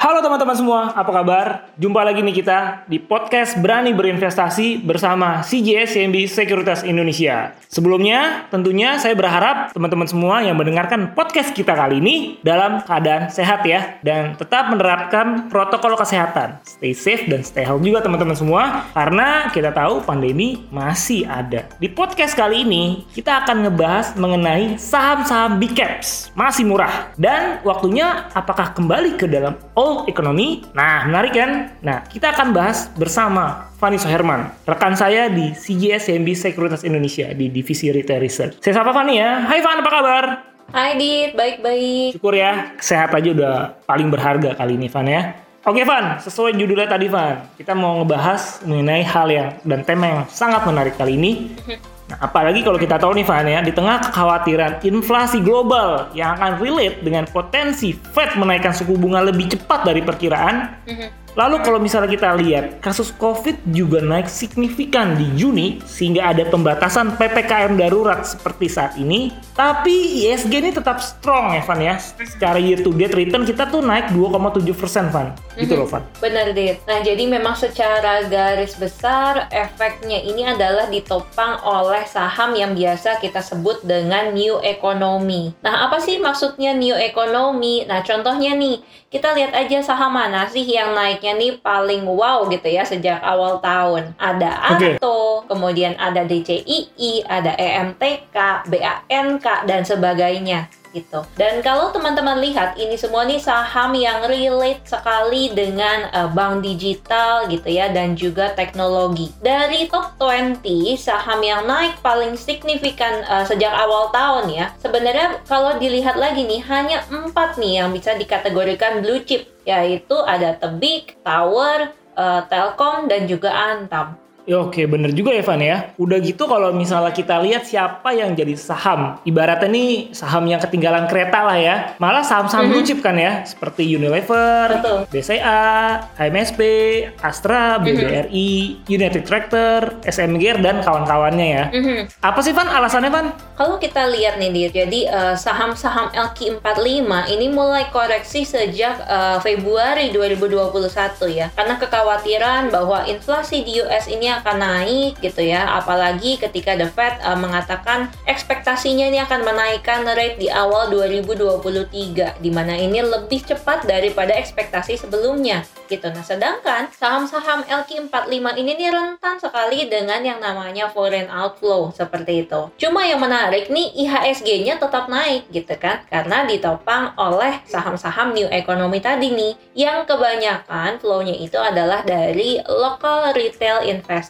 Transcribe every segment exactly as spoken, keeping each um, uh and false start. Halo teman-teman semua, apa kabar? Jumpa lagi nih kita di podcast Berani Berinvestasi bersama C G S-C I M B Sekuritas Indonesia. Sebelumnya, tentunya saya berharap teman-teman semua yang mendengarkan podcast kita kali ini dalam keadaan sehat ya, dan tetap menerapkan protokol kesehatan. Stay safe dan stay healthy juga teman-teman semua, karena kita tahu pandemi masih ada. Di podcast kali ini, kita akan ngebahas mengenai saham-saham big caps, masih murah. Dan waktunya apakah kembali ke dalam ekonomi? Nah, menarik kan? Nah, kita akan bahas bersama Fanny Soherman, rekan saya di C G S-C I M B Sekuritas Indonesia di Divisi Retail Research. Saya sapa Fanny ya. Hai Fanny, apa kabar? Hai Dit, baik-baik. Syukur ya, sehat aja udah paling berharga kali ini Fanny ya. Oke Van, sesuai judulnya tadi Van, kita mau ngebahas mengenai hal yang dan tema yang sangat menarik kali ini. Nah, apalagi kalau kita tahu nih Van ya, di tengah kekhawatiran inflasi global yang akan relate dengan potensi Fed menaikkan suku bunga lebih cepat dari perkiraan. Lalu kalau misalnya kita lihat, kasus COVID juga naik signifikan di Juni sehingga ada pembatasan P P K M darurat seperti saat ini. Tapi I S G ini tetap strong ya Van ya. Secara year to date return kita tuh naik dua koma tujuh persen Van. Gitu loh Van. Bener Dit. Nah jadi memang secara garis besar efeknya ini adalah ditopang oleh saham yang biasa kita sebut dengan new economy. Nah apa sih maksudnya new economy? Nah contohnya nih, kita lihat aja saham mana sih yang naik nya nih paling wow gitu ya sejak awal tahun. Ada Adaro, okay. Kemudian ada D C I I, ada E M T K, B A N K dan sebagainya gitu. Dan kalau teman-teman lihat ini semua nih saham yang relate sekali dengan uh, bank digital gitu ya dan juga teknologi. Dari top dua puluh saham yang naik paling signifikan uh, sejak awal tahun ya. Sebenarnya kalau dilihat lagi nih hanya empat nih yang bisa dikategorikan blue chip, yaitu ada Tebik, Tower, uh, Telkom dan juga Antam. Ya, oke, bener juga ya Van ya. Udah gitu kalau misalnya kita lihat siapa yang jadi saham, ibaratnya nih saham yang ketinggalan kereta lah ya. Malah saham-saham blue chip kan ya, seperti Unilever, betul, B C A, H M S B, Astra, B B R I, United Tractor, S M G R dan kawan-kawannya ya. Apa sih Van alasannya Van? Kalau kita lihat nih Dir, jadi uh, saham-saham L Q empat puluh lima ini mulai koreksi sejak uh, Februari dua ribu dua puluh satu ya. Karena kekhawatiran bahwa inflasi di U S ini akan naik gitu ya, apalagi ketika The Fed uh, mengatakan ekspektasinya ini akan menaikkan rate di awal dua ribu dua puluh tiga, di mana ini lebih cepat daripada ekspektasi sebelumnya gitu. Nah, sedangkan saham-saham L Q empat puluh lima ini nih rentan sekali dengan yang namanya foreign outflow seperti itu. Cuma yang menarik nih I H S G-nya tetap naik gitu kan, karena ditopang oleh saham-saham new economy tadi nih, yang kebanyakan flow-nya itu adalah dari local retail investor.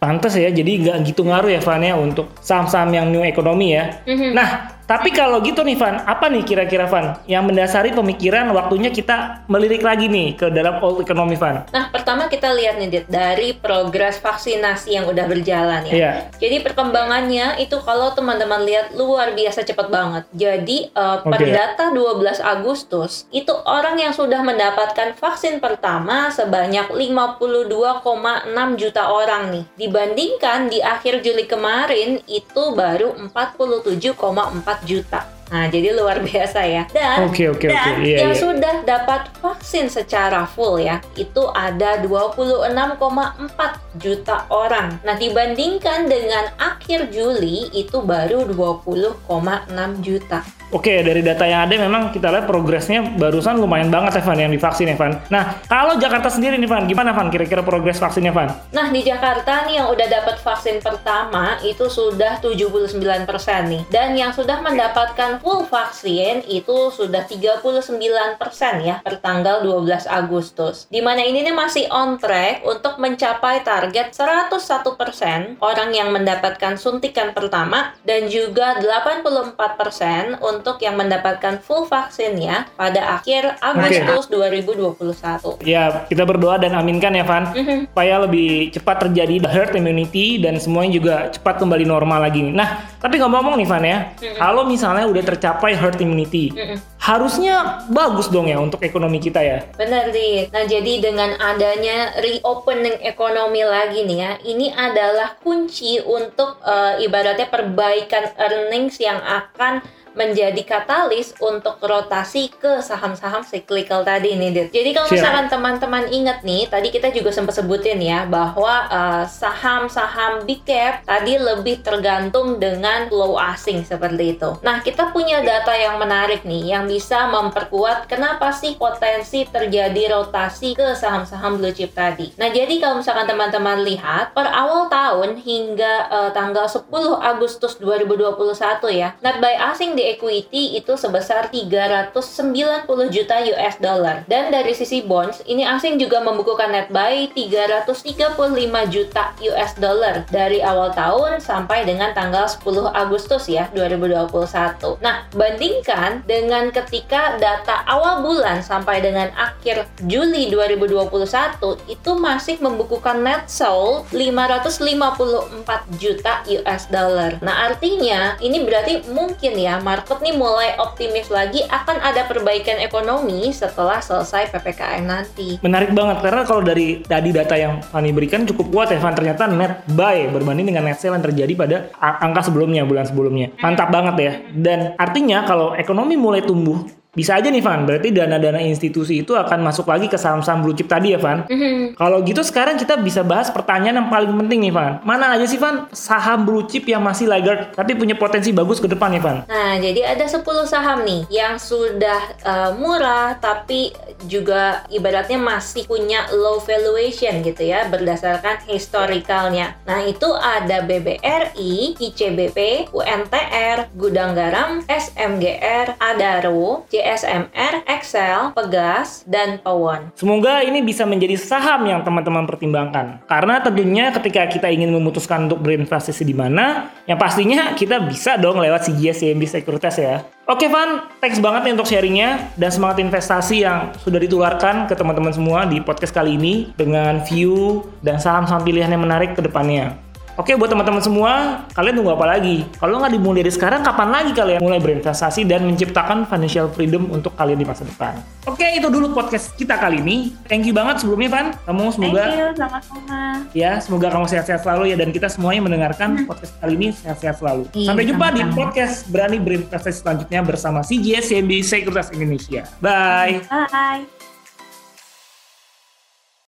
Pantes ya, jadi nggak gitu ngaruh ya Van ya untuk saham-saham yang new economy ya. Mm-hmm. Nah, tapi kalau gitu nih Van, apa nih kira-kira Van yang mendasari pemikiran waktunya kita melirik lagi nih ke dalam old economy Van? Nah, pertama kita lihat nih Dit, dari progres vaksinasi yang udah berjalan ya. Yeah. Jadi perkembangannya itu kalau teman-teman lihat luar biasa cepat banget. Jadi uh, per okay. data dua belas Agustus itu orang yang sudah mendapatkan vaksin pertama sebanyak lima puluh dua koma enam juta orang nih. Dibandingkan di akhir Juli kemarin itu baru empat puluh tujuh koma empat juta. Nah, jadi luar biasa ya. Dan, okay, okay, dan okay. Yeah, yang yeah. sudah dapat vaksin secara full ya, itu ada dua puluh enam koma empat juta orang. Nah, dibandingkan dengan akhir Juli, itu baru dua puluh koma enam juta. Oke, okay, dari data yang ada memang kita lihat progresnya barusan lumayan banget Evan, yang divaksin Evan. Nah, kalau Jakarta sendiri nih Evan, gimana Evan kira-kira progres vaksinnya Evan? Nah, di Jakarta nih yang udah dapat vaksin pertama itu sudah tujuh puluh sembilan persen nih. Dan yang sudah mendapatkan full vaksin itu sudah tiga puluh sembilan persen ya per tanggal dua belas Agustus. Di mana ini nih masih on track untuk mencapai target seratus satu persen orang yang mendapatkan suntikan pertama dan juga delapan puluh empat persen untuk yang mendapatkan full vaksin ya pada akhir Agustus dua ribu dua puluh satu. Ya, kita berdoa dan aminkan ya, Van, mm-hmm. supaya lebih cepat terjadi herd immunity dan semuanya juga cepat kembali normal lagi nih. Nah, tapi ngomong-ngomong nih, Van ya, mm-hmm. kalau misalnya udah tercapai herd immunity, mm-hmm. harusnya bagus dong ya untuk ekonomi kita ya. Benar sih. Nah, jadi dengan adanya reopening ekonomi lagi nih ya, ini adalah kunci untuk uh, ibaratnya perbaikan earnings yang akan menjadi katalis untuk rotasi ke saham-saham cyclical tadi nih, Dit. Jadi kalau misalkan Siap. teman-teman ingat nih, tadi kita juga sempat sebutin ya bahwa uh, saham-saham big cap tadi lebih tergantung dengan flow asing seperti itu. Nah, kita punya data yang menarik nih yang bisa memperkuat kenapa sih potensi terjadi rotasi ke saham-saham blue chip tadi. Nah, jadi kalau misalkan teman-teman lihat per awal tahun hingga uh, tanggal sepuluh Agustus dua ribu dua puluh satu ya, net buy asing di equity itu sebesar tiga ratus sembilan puluh juta U S dollar dan dari sisi bonds ini asing juga membukukan net buy tiga ratus tiga puluh lima juta U S dollar dari awal tahun sampai dengan tanggal sepuluh Agustus ya dua ribu dua puluh satu. Nah, bandingkan dengan ketika data awal bulan sampai dengan akhir Juli dua ribu dua puluh satu itu masih membukukan net sold lima ratus lima puluh empat juta U S dollar. Nah, artinya ini berarti mungkin ya market nih mulai optimis lagi akan ada perbaikan ekonomi setelah selesai P P K M nanti. Menarik banget karena kalau dari tadi data yang Fanny berikan cukup kuat ya Van, ternyata net buy berbanding dengan net sell yang terjadi pada angka sebelumnya, bulan sebelumnya. Mantap banget ya. Dan artinya kalau ekonomi mulai tumbuh, bisa aja nih Van, berarti dana-dana institusi itu akan masuk lagi ke saham-saham blue chip tadi ya Van. Mm-hmm. Kalau gitu sekarang kita bisa bahas pertanyaan yang paling penting nih Van. Mana aja sih Van saham blue chip yang masih laggard tapi punya potensi bagus ke depan ya Van? Nah, jadi ada sepuluh saham nih yang sudah uh, murah tapi juga ibaratnya masih punya low valuation gitu ya berdasarkan historicalnya. Nah, itu ada B B R I, I C B P, U N T R, Gudang Garam, S M G R, Adaro, D S M R, Excel, Pegas, dan Powon. Semoga ini bisa menjadi saham yang teman-teman pertimbangkan. Karena tentunya ketika kita ingin memutuskan untuk berinvestasi di mana, yang pastinya kita bisa dong lewat C G S-C I M B Sekuritas ya. Oke Van, thanks banget nih untuk sharingnya dan semangat investasi yang sudah ditularkan ke teman-teman semua di podcast kali ini dengan view dan saham-saham pilihan yang menarik ke depannya. Oke, buat teman-teman semua, kalian tunggu apa lagi? Kalau nggak dimulai dari sekarang, kapan lagi kalian mulai berinvestasi dan menciptakan financial freedom untuk kalian di masa depan? Oke, itu dulu podcast kita kali ini. Thank you banget sebelumnya, Van. Kamu semoga... Thank you, sama-sama. Ya, semoga kamu sehat-sehat selalu ya. Dan kita semuanya mendengarkan hmm. podcast kali ini sehat-sehat selalu. Iya, sampai jumpa sama-sama di podcast Berani Berinvestasi selanjutnya bersama C G S-C I M B Sekuritas Indonesia. Bye! Bye!